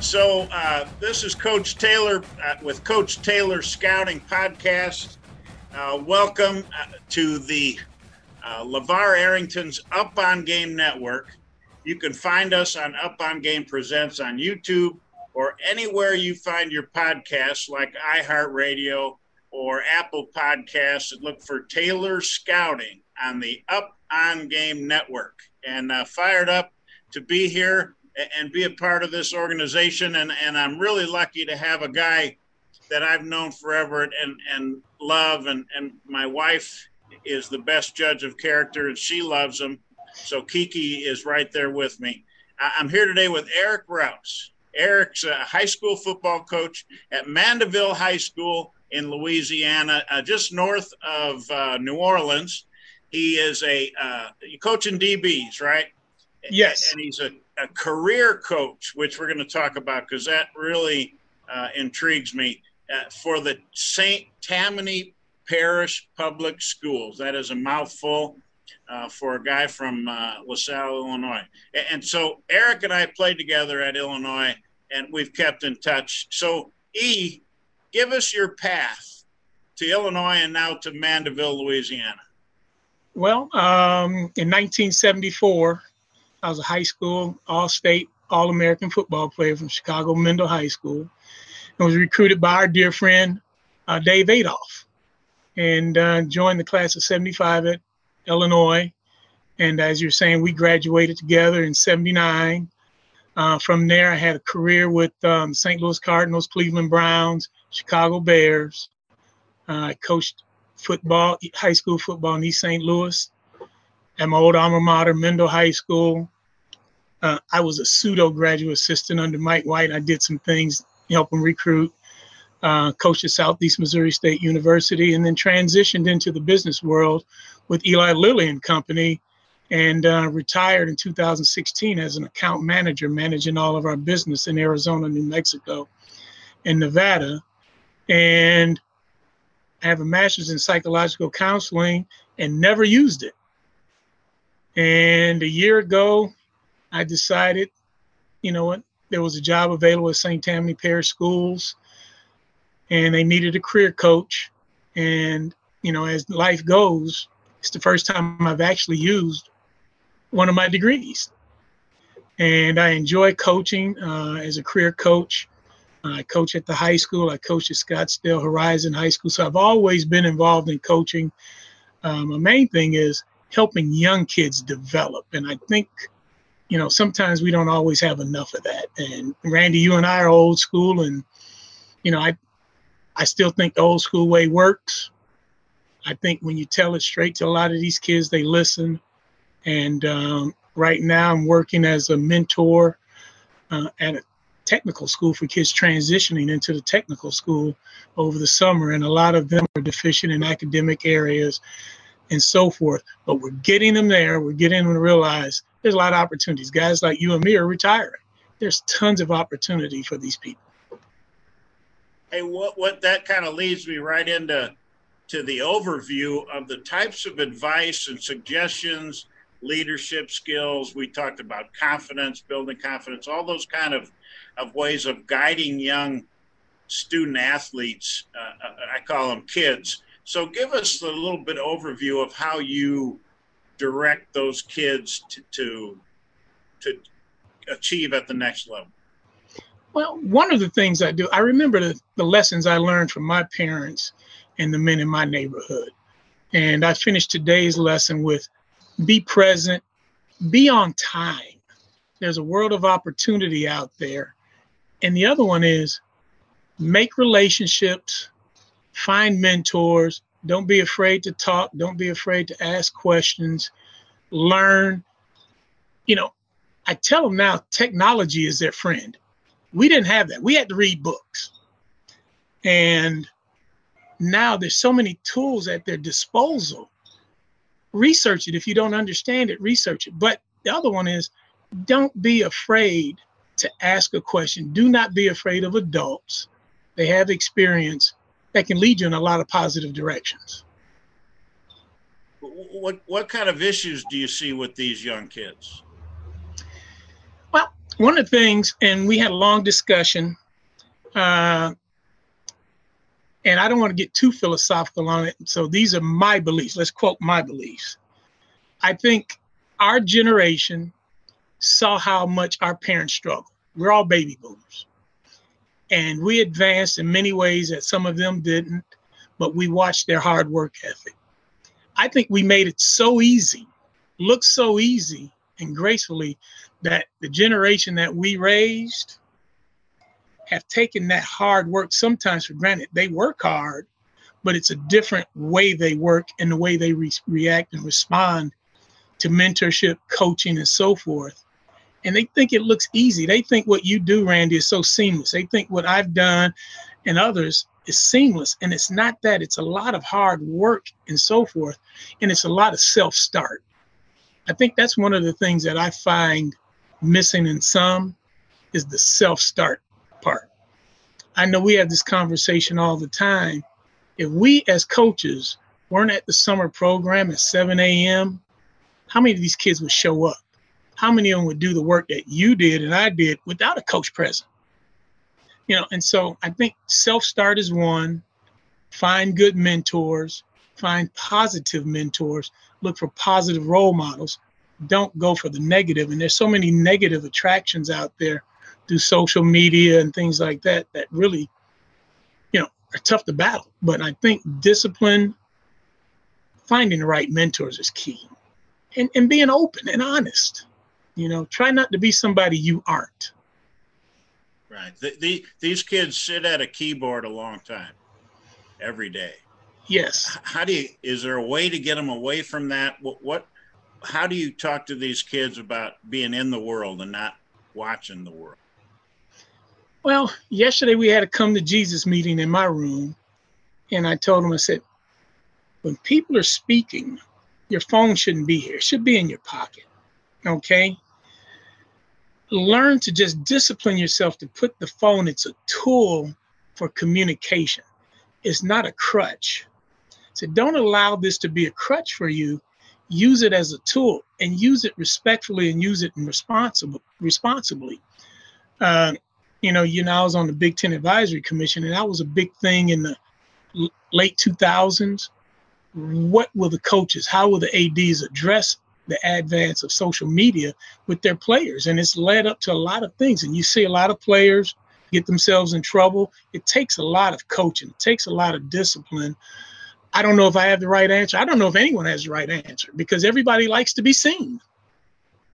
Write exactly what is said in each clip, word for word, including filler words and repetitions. So uh, this is Coach Taylor uh, with Coach Taylor Scouting Podcast. Uh, welcome uh, to the uh, LeVar Arrington's Up On Game Network. You can find us on Up On Game Presents on YouTube or anywhere you find your podcasts, like iHeartRadio or Apple Podcasts. Look for Taylor Scouting on the Up On Game Network. And uh, fired up to be here and be a part of this organization. And, and I'm really lucky to have a guy that I've known forever and, and love. And, and my wife is the best judge of character, and she loves him. So Kiki is right there with me. I'm here today with Eric Rouse. Eric's a high school football coach at Mandeville High School in Louisiana, uh, just north of uh, New Orleans. He is a uh, coaching D Bs, right? Yes. And, and he's a a career coach, which we're going to talk about because that really uh, intrigues me, uh, for the Saint Tammany Parish Public Schools. That is a mouthful uh, for a guy from uh, LaSalle, Illinois. And so Eric and I played together at Illinois, and we've kept in touch. So, E, give us your path to Illinois and now to Mandeville, Louisiana. Well, um, in nineteen seventy-four, I was a high school, all-state, all-American football player from Chicago Mendel High School, and was recruited by our dear friend, uh, Dave Adolph, and uh, joined the class of seventy-five at Illinois. And as you're saying, we graduated together in seventy-nine. Uh, from there, I had a career with um, Saint Louis Cardinals, Cleveland Browns, Chicago Bears. Uh, I coached football, high school football in East Saint Louis, at my old alma mater, Mendel High School. Uh, I was a pseudo graduate assistant under Mike White. I did some things, help him recruit, uh, coached at Southeast Missouri State University, and then transitioned into the business world with Eli Lilly and Company, and uh, retired in two thousand sixteen as an account manager, managing all of our business in Arizona, New Mexico, and Nevada. And I have a master's in psychological counseling and never used it. And a year ago, I decided, you know what, there was a job available at Saint Tammany Parish Schools, and they needed a career coach. And, you know, as life goes, it's the first time I've actually used one of my degrees. and I enjoy coaching uh, as a career coach. I coach at the high school. I coach at Scottsdale Horizon High School. So I've always been involved in coaching. Um, my main thing is helping young kids develop. And I think, you know, sometimes we don't always have enough of that. And Randy, you and I are old school. And, you know, I, I still think the old school way works. I think when you tell it straight to a lot of these kids, they listen. And um, right now I'm working as a mentor uh, at a technical school for kids transitioning into the technical school over the summer, and a lot of them are deficient in academic areas and so forth, but we're getting them there. We're getting them to realize there's a lot of opportunities. Guys like you and me are retiring. There's tons of opportunity for these people. Hey, what what that kind of leads me right into to the overview of the types of advice and suggestions, leadership skills. We talked about confidence, building confidence, all those kind of of ways of guiding young student athletes. Uh, I call them kids. So give us a little bit overview of how you direct those kids to, to, to achieve at the next level. Well, one of the things I do, I remember the, the lessons I learned from my parents and the men in my neighborhood. And I finished today's lesson with be present, be on time. There's a world of opportunity out there. And the other one is make relationships, find mentors, don't be afraid to talk, don't be afraid to ask questions, learn. You know, I tell them now technology is their friend. We didn't have that. We had to read books. And now there's so many tools at their disposal. Research it. If you don't understand it, research it. But the other one is don't be afraid to ask a question. Do not be afraid of adults. They have experience that can lead you in a lot of positive directions. What what kind of issues do you see with these young kids? Well, one of the things, and we had a long discussion, uh, and I don't want to get too philosophical on it, so these are my beliefs. Let's quote my beliefs. I think our generation saw how much our parents struggled. We're all baby boomers. And we advanced in many ways that some of them didn't, but we watched their hard work ethic. I think we made it so easy, looked so easy and gracefully, that the generation that we raised have taken that hard work sometimes for granted. They work hard, but it's a different way they work and the way they re- react and respond to mentorship, coaching, and so forth. And they think it looks easy. They think what you do, Randy, is so seamless. They think what I've done and others is seamless. And it's not that. It's a lot of hard work and so forth. And it's a lot of self-start. I think that's one of the things that I find missing in some is the self-start part. I know we have this conversation all the time. If we as coaches weren't at the summer program at seven a.m., how many of these kids would show up? How many of them would do the work that you did and I did without a coach present? You know, and so I think self-start is one. Find good mentors, find positive mentors, look for positive role models. Don't go for the negative. And there's so many negative attractions out there through social media and things like that, that really, you know, are tough to battle. But I think discipline, finding the right mentors is key, and, and being open and honest. You know, try not to be somebody you aren't. Right. The, the, these kids sit at a keyboard a long time, every day. Yes. How do you, is there a way to get them away from that? What, what, how do you talk to these kids about being in the world and not watching the world? Well, yesterday we had a Come to Jesus meeting in my room. And I told them, I said, when people are speaking, your phone shouldn't be here. It should be in your pocket. Okay? Learn to just discipline yourself to put the phone. It's a tool for communication. It's not a crutch. So don't allow this to be a crutch for you. Use it as a tool and use it respectfully and use it responsible, responsibly. Uh, you know, you know, I was on the Big Ten Advisory Commission, and that was a big thing in the l- late two thousands. What will the coaches, how will the A Ds address the advance of social media with their players. And it's led up to a lot of things. And you see a lot of players get themselves in trouble. It takes a lot of coaching. It takes a lot of discipline. I don't know if I have the right answer. I don't know if anyone has the right answer because everybody likes to be seen.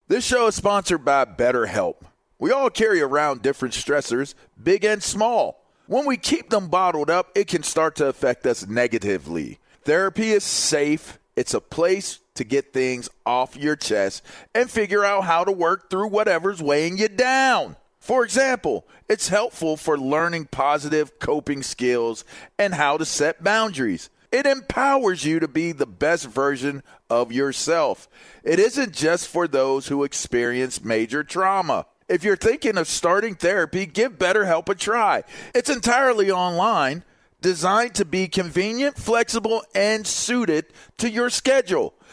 This show is sponsored by BetterHelp. We all carry around different stressors, big and small. When we keep them bottled up, it can start to affect us negatively. Therapy is safe. It's a place to get things off your chest and figure out how to work through whatever's weighing you down. For example, it's helpful for learning positive coping skills and how to set boundaries. It empowers you to be the best version of yourself. It isn't just for those who experience major trauma. If you're thinking of starting therapy, give BetterHelp a try. It's entirely online, designed to be convenient, flexible, and suited to your schedule.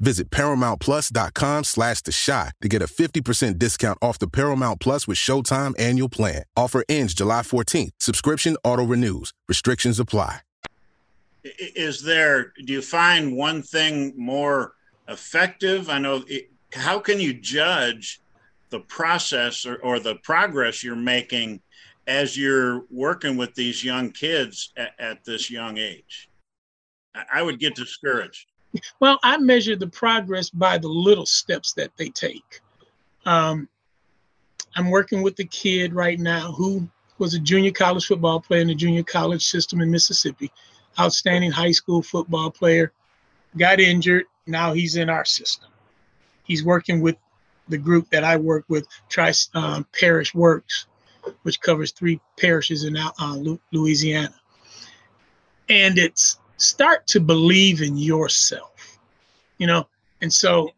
Visit ParamountPlus.com slash The Chi to get a fifty percent discount off the Paramount Plus with Showtime annual plan. Offer ends July fourteenth. Subscription auto-renews. Restrictions apply. Is there, do you find one thing more effective? I know, it, how can you judge the process or, or the progress you're making as you're working with these young kids at, at this young age? I would get discouraged. Well, I measure the progress by the little steps that they take. Um, I'm working with a kid right now who was a junior college football player in the junior college system in Mississippi, outstanding high school football player, got injured. Now he's in our system. He's working with the group that I work with, Tri um, Parish Works, which covers three parishes in uh, Louisiana. And it's start to believe in yourself, you know, and so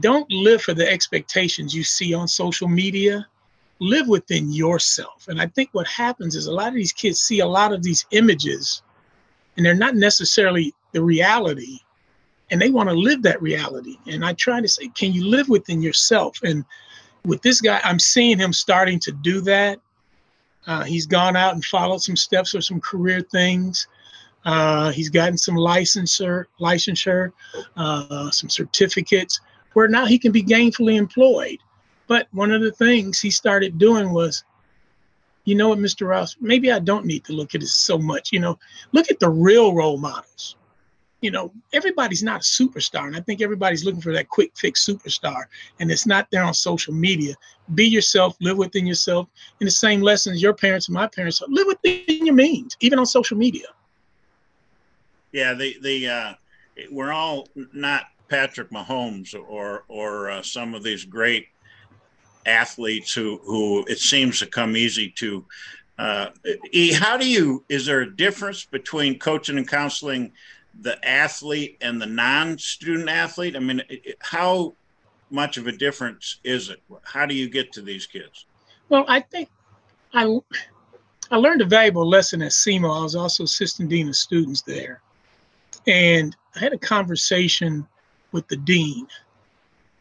don't live for the expectations you see on social media. Live within yourself. And I think what happens is a lot of these kids see a lot of these images and they're not necessarily the reality, and they want to live that reality. And I try to say, can you live within yourself? And with this guy, I'm seeing him starting to do that. Uh, he's gone out and followed some steps or some career things. Uh, he's gotten some licensure, licensure, uh, some certificates where now he can be gainfully employed. But one of the things he started doing was, you know what, Mister Rouse, maybe I don't need to look at it so much. You know, look at the real role models. You know, everybody's not a superstar. And I think everybody's looking for that quick fix superstar. And it's not there on social media. Be yourself, live within yourself. And the same lessons your parents and my parents, live within your means, even on social media. Yeah, the the uh, we're all not Patrick Mahomes or or uh, some of these great athletes who, who it seems to come easy to. Uh, how do you? Is there a difference between coaching and counseling the athlete and the non-student athlete? I mean, how much of a difference is it? How do you get to these kids? Well, I think I I learned a valuable lesson at SEMA. I was also assistant dean of students there. And I had a conversation with the dean.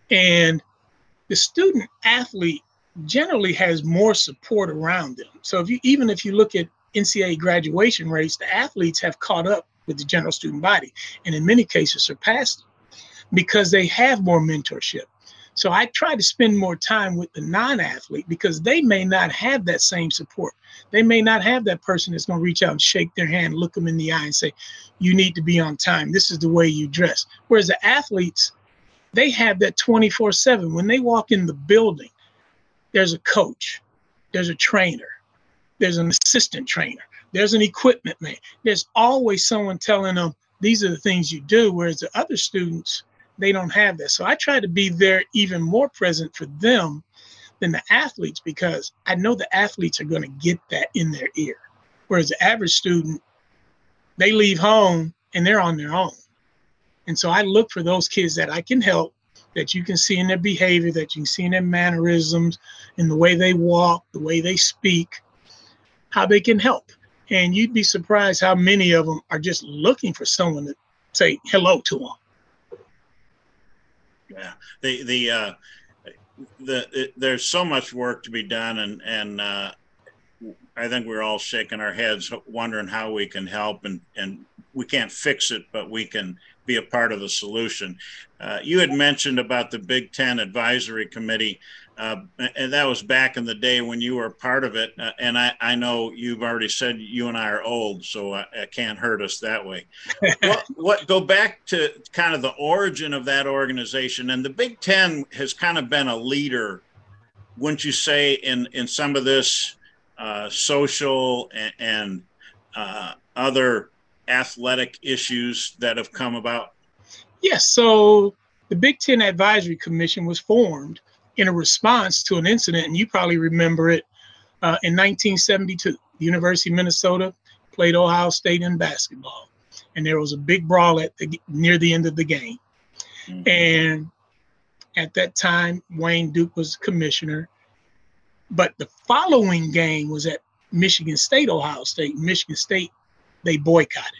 And the student athlete generally has more support around them. So if you, even if you look at N C double A graduation rates, the athletes have caught up with the general student body, and in many cases surpassed them because they have more mentorship. So I try to spend more time with the non-athlete because they may not have that same support. They may not have that person that's going to reach out and shake their hand, look them in the eye and say, you need to be on time. This is the way you dress. Whereas the athletes, they have that twenty-four seven. When they walk in the building, there's a coach, there's a trainer, there's an assistant trainer, there's an equipment man. There's always someone telling them, these are the things you do. Whereas the other students, they don't have that. So I try to be there even more present for them than the athletes because I know the athletes are going to get that in their ear. Whereas the average student, they leave home and they're on their own. And so I look for those kids that I can help, that you can see in their behavior, that you can see in their mannerisms, in the way they walk, the way they speak, how they can help. And you'd be surprised how many of them are just looking for someone to say hello to them. Yeah, the the uh, the it, there's so much work to be done, and and uh, I think we're all shaking our heads, wondering how we can help, and and we can't fix it, but we can be a part of the solution. Uh, you had mentioned about the Big Ten Advisory Committee, uh, and that was back in the day when you were part of it. Uh, and I I know you've already said you and I are old, so I, I can't hurt us that way. what, what go back to kind of the origin of that organization, and the Big Ten has kind of been a leader, wouldn't you say, in in some of this uh, social and, and uh, other athletic issues that have come about? Yes. So the Big Ten Advisory Commission was formed in a response to an incident, and you probably remember it, uh, in nineteen seventy-two. The University of Minnesota played Ohio State in basketball, and there was a big brawl at the, near the end of the game. Mm-hmm. And at that time, Wayne Duke was commissioner. But the following game was at Michigan State, Ohio State. Michigan State, they boycotted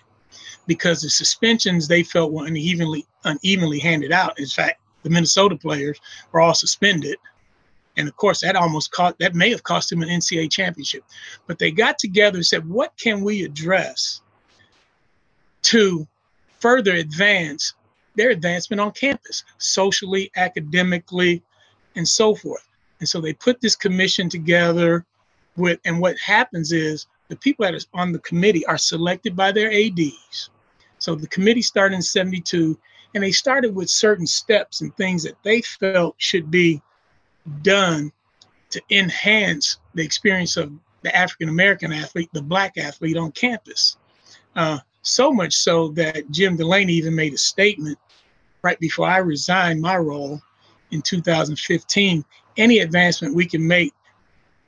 because the suspensions they felt were unevenly, unevenly handed out. In fact, the Minnesota players were all suspended. And of course, that almost cost, that may have cost them an N C double A championship. But they got together and said, what can we address to further advance their advancement on campus, socially, academically, and so forth? And so they put this commission together with, and what happens is, the people that are on the committee are selected by their A Ds. So the committee started in seventy-two, and they started with certain steps and things that they felt should be done to enhance the experience of the African-American athlete, the Black athlete on campus. Uh, so much so that Jim Delaney even made a statement right before I resigned my role in two thousand fifteen, any advancement we can make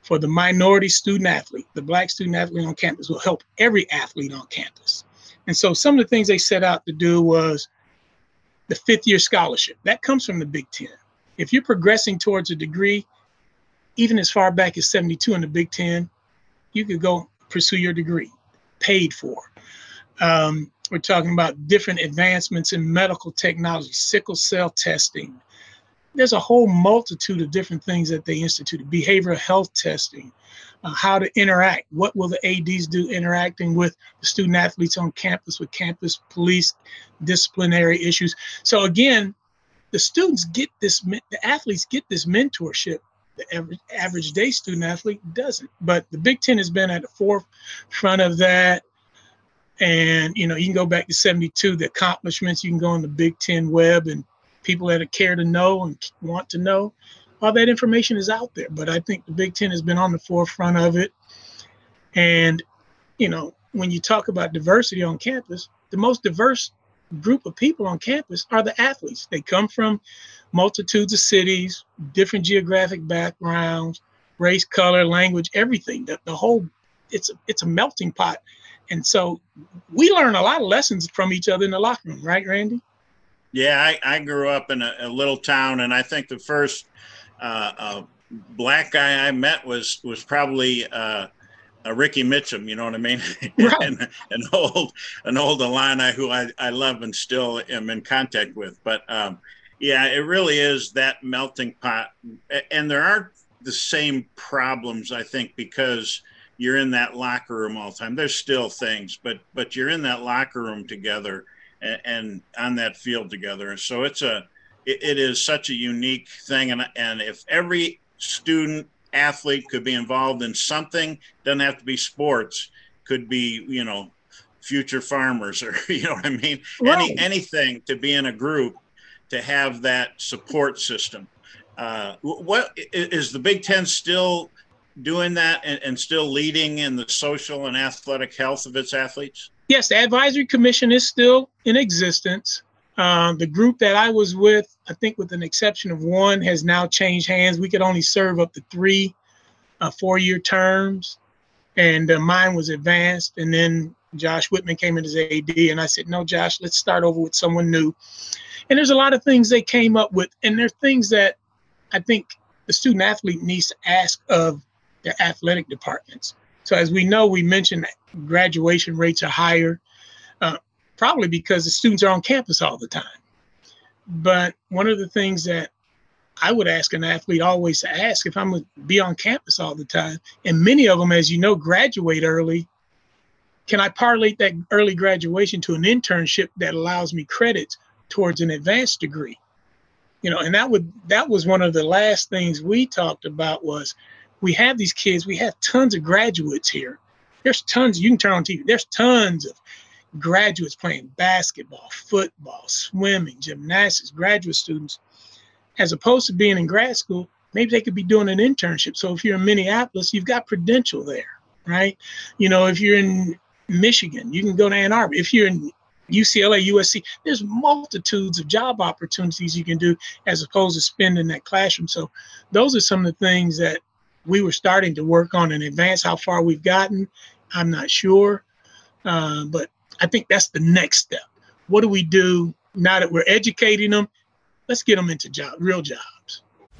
for the minority student athlete, the Black student athlete on campus, will help every athlete on campus. And so some of the things they set out to do was the fifth year scholarship. That comes from the Big Ten. If you're progressing towards a degree, even as far back as seventy-two in the Big Ten, you could go pursue your degree, paid for. Um, we're talking about different advancements in medical technology, sickle cell testing. There's a whole multitude of different things that they instituted, behavioral health testing, uh, how to interact, what will the A Ds do interacting with the student athletes on campus, with campus police, disciplinary issues. So again, the students get this, the athletes get this mentorship. The average, average day student athlete doesn't, but the Big Ten has been at the forefront of that. And, you know, you can go back to seventy-two, the accomplishments, you can go on the Big Ten web, and people that care to know and want to know, all that information is out there. But I think the Big Ten has been on the forefront of it. And, you know, when you talk about diversity on campus, the most diverse group of people on campus are the athletes. They come from multitudes of cities, different geographic backgrounds, race, color, language, everything. The, the whole, it's a, it's a melting pot. And so we learn a lot of lessons from each other in the locker room, right, Randy? Yeah, I, I grew up in a, a little town, and I think the first uh, uh, black guy I met was was probably uh, a Ricky Mitchum. You know what I mean? Right. and, an old an old Illini who I, I love and still am in contact with. But um, yeah, it really is that melting pot, and there aren't the same problems, I think, because you're in that locker room all the time. There's still things, but but you're in that locker room together. And on that field together. So it's a, it is such a unique thing. And and if every student athlete could be involved in something, doesn't have to be sports, could be, you know, future farmers or, you know what I mean? Right. Any, anything to be in a group, to have that support system. Uh, what is the Big Ten still doing that and, and still leading in the social and athletic health of its athletes? Yes, the Advisory Commission is still in existence. Um, the group that I was with, I think with an exception of one, has now changed hands. We could only serve up to three uh, four-year terms, and uh, mine was advanced. And then Josh Whitman came in as A D, and I said, no, Josh, let's start over with someone new. And there's a lot of things they came up with, and there are things that I think the student-athlete needs to ask of their athletic departments. So as we know, we mentioned that graduation rates are higher, uh, probably because the students are on campus all the time. But one of the things that I would ask an athlete always to ask, if I'm going to be on campus all the time, and many of them, as you know, graduate early, can I parlay that early graduation to an internship that allows me credits towards an advanced degree? You know, and that would that was one of the last things we talked about was, we have these kids, we have tons of graduates here. There's tons, you can turn on T V, there's tons of graduates playing basketball, football, swimming, gymnastics, graduate students. As opposed to being in grad school, maybe they could be doing an internship. So if you're in Minneapolis, you've got Prudential there, right? You know, if you're in Michigan, you can go to Ann Arbor. If you're in U C L A, U S C, there's multitudes of job opportunities you can do as opposed to spending that classroom. So those are some of the things that we were starting to work on in advance. How far we've gotten, I'm not sure. Uh, but I think that's the next step. What do we do now that we're educating them? Let's get them into job, real jobs.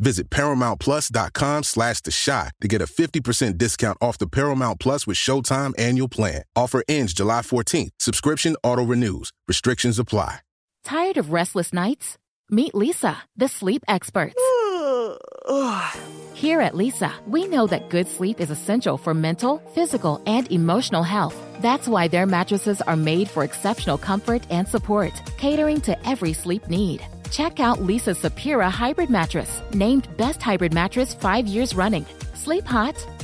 Visit ParamountPlus.com slash The Chi to get a fifty percent discount off the Paramount Plus with Showtime annual plan. Offer ends July fourteenth. Subscription auto-renews. Restrictions apply. Tired of restless nights? Meet Leesa, the sleep experts. Here at Leesa, we know that good sleep is essential for mental, physical, and emotional health. That's why their mattresses are made for exceptional comfort and support, catering to every sleep need. Check out Lisa's Sapira Hybrid Mattress, named Best Hybrid Mattress five years running. Sleep hot?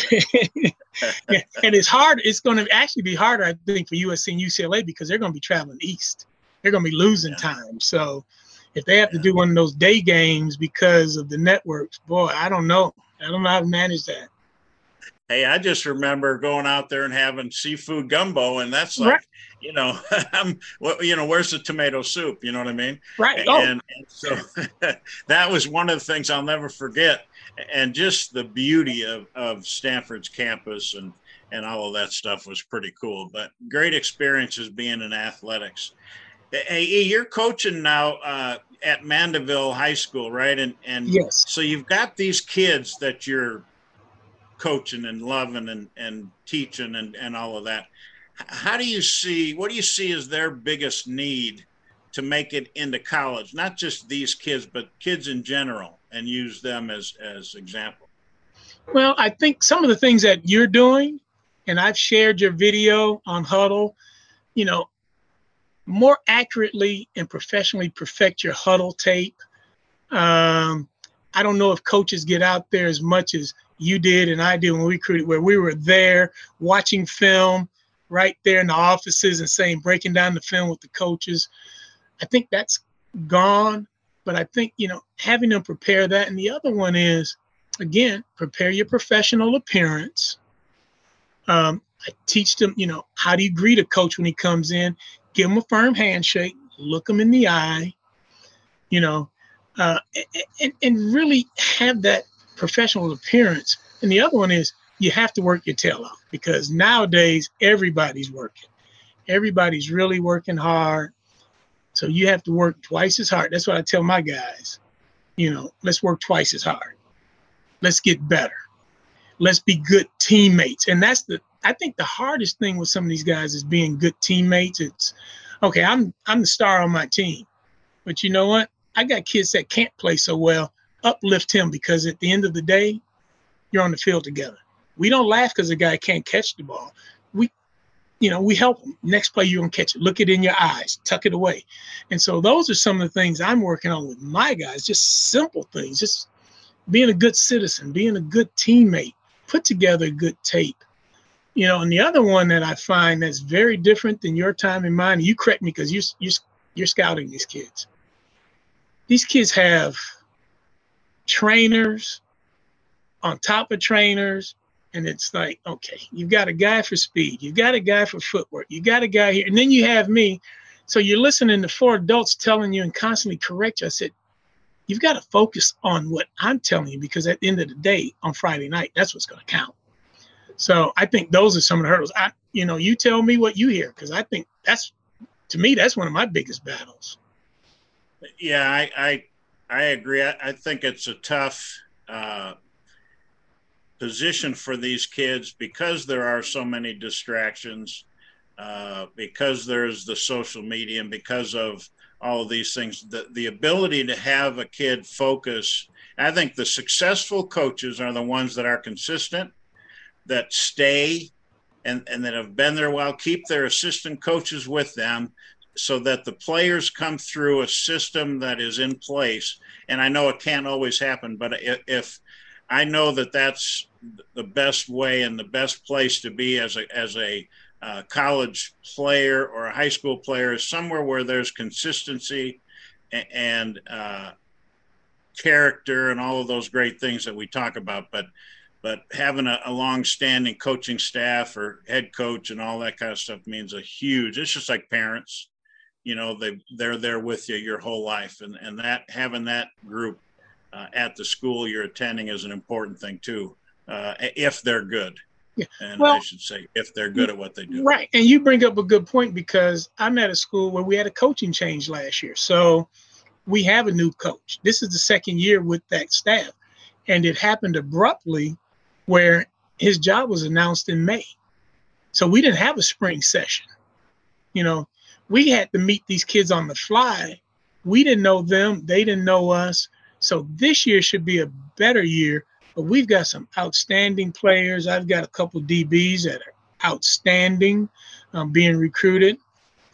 and it's hard. It's going to actually be harder, I think, for U S C and U C L A because they're going to be traveling east. They're going to be losing yeah. time. So if they have yeah. to do one of those day games because of the networks, boy, I don't know. I don't know how to manage that. Hey, I just remember going out there and having seafood gumbo, and that's like, right. you know, I'm, you know, where's the tomato soup? You know what I mean? Right. Oh. And, and so that was one of the things I'll never forget. And just the beauty of, of Stanford's campus and, and all of that stuff was pretty cool. But great experiences being in athletics. Hey, you're coaching now uh, at Mandeville High School, right? And and yes. So you've got these kids that you're coaching and loving and, and teaching and, and all of that. How do you see, what do you see as their biggest need to make it into college? Not just these kids, but kids in general, and use them as, as example. Well, I think some of the things that you're doing, and I've shared your video on Huddle, you know, more accurately and professionally perfect your Huddle tape. Um, I don't know if coaches get out there as much as you did and I did when we recruited, where we were there watching film right there in the offices and saying, breaking down the film with the coaches. I think that's gone. But I think, you know, having them prepare that. And the other one is, again, prepare your professional appearance. Um, I teach them, you know, how do you greet a coach when he comes in? Give him a firm handshake, look him in the eye, you know, uh, and, and really have that professional appearance. And the other one is you have to work your tail off because nowadays everybody's working. Everybody's really working hard. So you have to work twice as hard. That's what I tell my guys. You know, let's work twice as hard. Let's get better. Let's be good teammates. And that's the, I think the hardest thing with some of these guys is being good teammates. It's, okay, I'm I'm the star on my team. But you know what? I got kids that can't play so well. Uplift him because at the end of the day, you're on the field together. We don't laugh because a guy can't catch the ball. We You know, we help them. Next play, you're going to catch it. Look it in your eyes. Tuck it away. And so those are some of the things I'm working on with my guys, just simple things, just being a good citizen, being a good teammate, put together a good tape. You know, and the other one that I find that's very different than your time and mine, you correct me because you, you, you're scouting these kids. These kids have trainers on top of trainers. And it's like, okay, you've got a guy for speed. You've got a guy for footwork. You got a guy here. And then you have me. So you're listening to four adults telling you and constantly correct you. I said, you've got to focus on what I'm telling you because at the end of the day on Friday night, that's what's going to count. So I think those are some of the hurdles. I, you know, you tell me what you hear because I think that's, to me, that's one of my biggest battles. Yeah, I I, I agree. I, I think it's a tough uh position for these kids because there are so many distractions, uh, because there's the social media and because of all of these things, the, the ability to have a kid focus. I think the successful coaches are the ones that are consistent, that stay and, and that have been there a while, keep their assistant coaches with them so that the players come through a system that is in place. And I know it can't always happen, but if, if I know that that's the best way and the best place to be as a, as a uh, college player or a high school player, is somewhere where there's consistency and uh, character and all of those great things that we talk about. But But having a, a long-standing coaching staff or head coach and all that kind of stuff means a huge, it's just like parents, you know, they, they're there with you your whole life. And, and that having that group uh, at the school you're attending is an important thing too, uh, if they're good. Yeah. And well, I should say, if they're good at what they do. Right. And you bring up a good point, because I'm at a school where we had a coaching change last year. So we have a new coach. This is the second year with that staff. And it happened abruptly, where his job was announced in May. So we didn't have a spring session. You know, we had to meet these kids on the fly. We didn't know them. They didn't know us. So this year should be a better year, but we've got some outstanding players. I've got a couple D Bs that are outstanding, um, being recruited.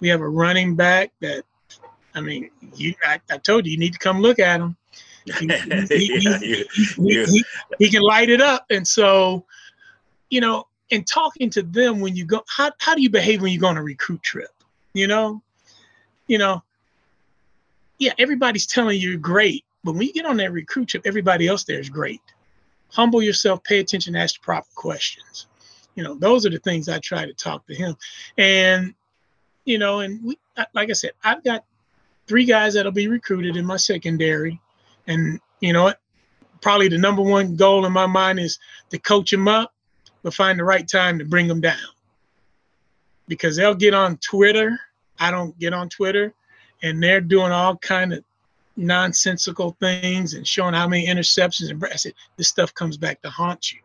We have a running back that, I mean, you, I, I told you, you need to come look at him. He, he, yeah, he, you, he, you. He, he can light it up. And so, you know, and talking to them when you go, how, how do you behave when you go on a recruit trip? You know, you know, yeah, everybody's telling you you're great, but when you get on that recruit trip, everybody else there is great. Humble yourself, pay attention, ask the proper questions. You know, those are the things I try to talk to him. And, you know, and we, like I said, I've got three guys that'll be recruited in my secondary. And, you know, probably the number one goal in my mind is to coach them up, but find the right time to bring them down. Because they'll get on Twitter. I don't get on Twitter. And they're doing all kind of nonsensical things and showing how many interceptions. And I said, this stuff comes back to haunt you.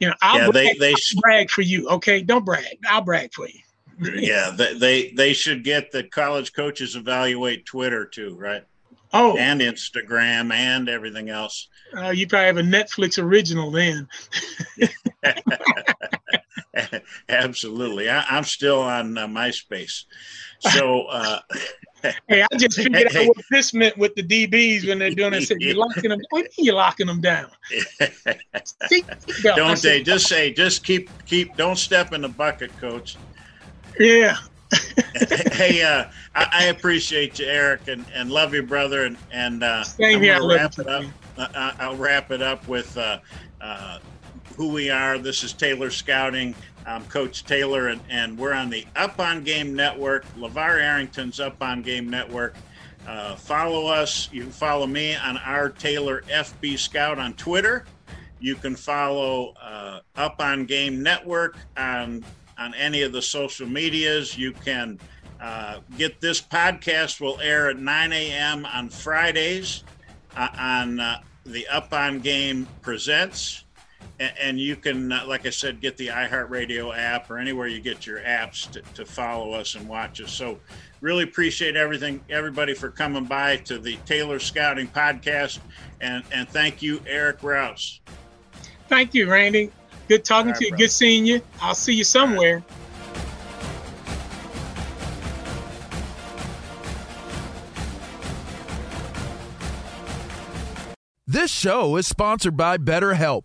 You know, I'll, yeah, brag, they, they I'll brag for you, okay? Don't brag. I'll brag for you. Yeah, they, they, they should get that college coaches evaluate Twitter too, right? Oh, and Instagram and everything else. Uh, you probably have a Netflix original then. Absolutely. I, I'm still on uh, MySpace. So, uh, hey, I just figured out hey, what this meant with the D Bs when they're doing it. Said, you're locking them. What do you mean you're locking them down? Don't said, they just say, just keep, keep, don't step in the bucket, coach. Yeah. Hey, uh, I, I appreciate you, Eric, and, and love you, brother. And, and uh, I'm gonna wrap it up. Uh, I'll wrap it up with uh, uh, who we are. This is Taylor Scouting. I'm Coach Taylor, and, and we're on the Up On Game Network, LeVar Arrington's Up On Game Network. Uh, follow us. You can follow me on our Taylor F B Scout on Twitter. You can follow uh, Up On Game Network on on any of the social medias. You can uh, get this podcast. Will air at nine a.m. on Fridays uh, on uh, the Up On Game Presents. And, and you can, uh, like I said, get the iHeartRadio app or anywhere you get your apps to, to follow us and watch us. So really appreciate everything, everybody, for coming by to the Taylor Scouting Podcast. And, and thank you, Eric Rouse. Thank you, Randy. Good talking right, to you. Brother. Good seeing you. I'll see you somewhere. This show is sponsored by BetterHelp.